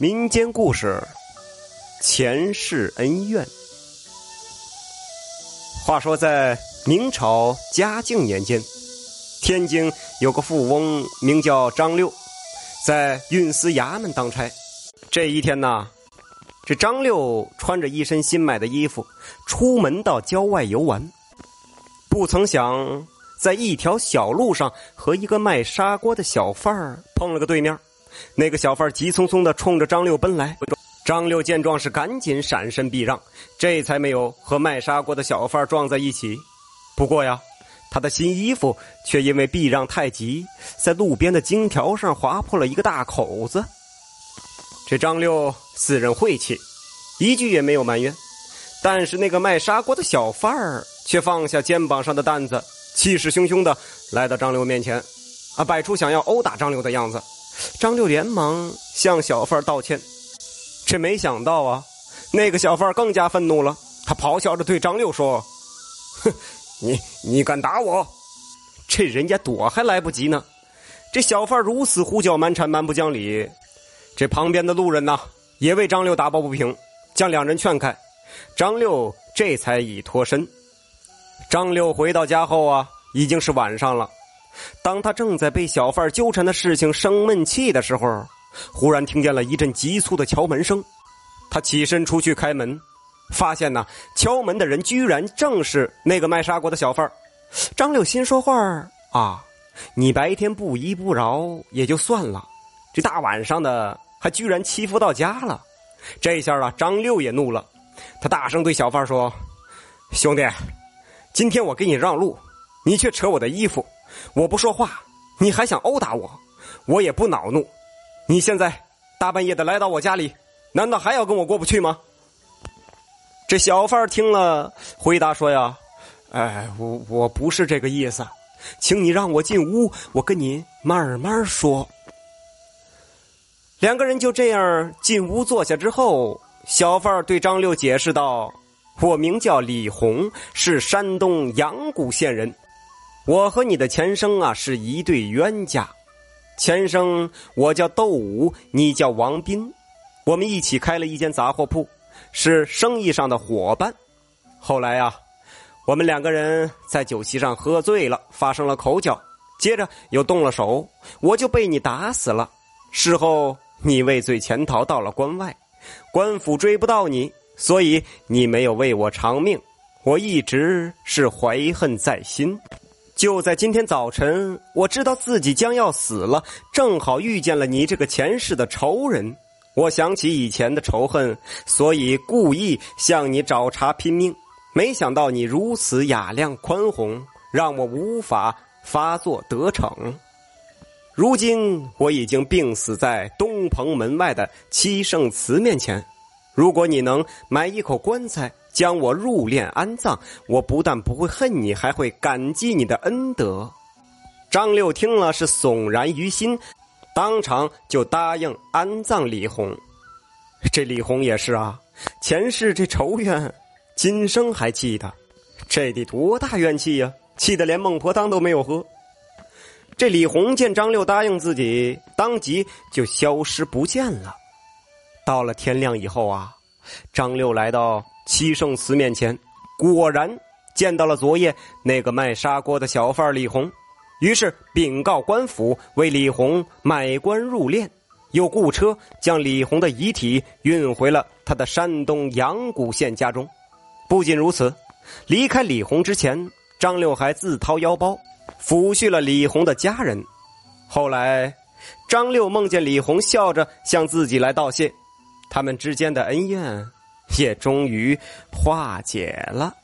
民间故事，前世恩怨。话说在明朝嘉靖年间，天津有个富翁名叫张六，在运司衙门当差。这一天呢，这张六穿着一身新买的衣服，出门到郊外游玩，不曾想在一条小路上和一个卖砂锅的小贩儿碰了个对面。那个小贩急匆匆地冲着张六奔来，张六见状是赶紧闪身避让，这才没有和卖砂锅的小贩撞在一起。不过呀，他的新衣服却因为避让太急，在路边的荆条上划破了一个大口子。这张六死人晦气，一句也没有埋怨，但是那个卖砂锅的小贩却放下肩膀上的担子，气势汹汹地来到张六面前，摆出想要殴打张六的样子。张六连忙向小贩道歉，这没想到啊，那个小贩更加愤怒了，他咆哮着对张六说：哼，你敢打我？这人家躲还来不及呢。这小贩如此胡搅蛮缠，蛮不讲理。这旁边的路人呢，也为张六打抱不平，将两人劝开，张六这才已脱身。张六回到家后啊，已经是晚上了。当他正在被小贩纠缠的事情生闷气的时候，忽然听见了一阵急促的敲门声。他起身出去开门，发现呢，敲门的人居然正是那个卖砂锅的小贩。张六心说话啊，你白天不依不饶也就算了，这大晚上的还居然欺负到家了。这下啊，张六也怒了，他大声对小贩说：兄弟，今天我给你让路，你却扯我的衣服，我不说话，你还想殴打我，我也不恼怒。你现在大半夜的来到我家里，难道还要跟我过不去吗？这小贩听了回答说呀：我不是这个意思，请你让我进屋，我跟你慢慢说。两个人就这样进屋坐下之后，小贩对张六解释道：我名叫李红，是山东阳谷县人，我和你的前生啊是一对冤家，前生我叫窦武，你叫王斌，我们一起开了一间杂货铺，是生意上的伙伴。后来啊，我们两个人在酒席上喝醉了，发生了口角，接着又动了手，我就被你打死了。事后你畏罪潜逃到了关外，官府追不到你，所以你没有为我偿命，我一直是怀恨在心。就在今天早晨，我知道自己将要死了，正好遇见了你这个前世的仇人，我想起以前的仇恨，所以故意向你找茬拼命，没想到你如此雅量宽宏，让我无法发作得逞。如今我已经病死在东棚门外的七圣祠面前，如果你能买一口棺材将我入殓安葬，我不但不会恨你，还会感激你的恩德。张六听了是悚然于心，当场就答应安葬李红。这李红也是啊，前世这仇怨今生还记得，这得多大怨气呀，气得连孟婆汤都没有喝。这李红见张六答应自己，当即就消失不见了。到了天亮以后啊，张六来到七圣祠面前，果然见到了昨夜那个卖砂锅的小贩李红，于是禀告官府，为李红买棺入殓，又雇车将李红的遗体运回了他的山东阳谷县家中。不仅如此，离开李红之前，张六还自掏腰包抚恤了李红的家人。后来张六梦见李红笑着向自己来道谢，他们之间的恩怨也终于化解了。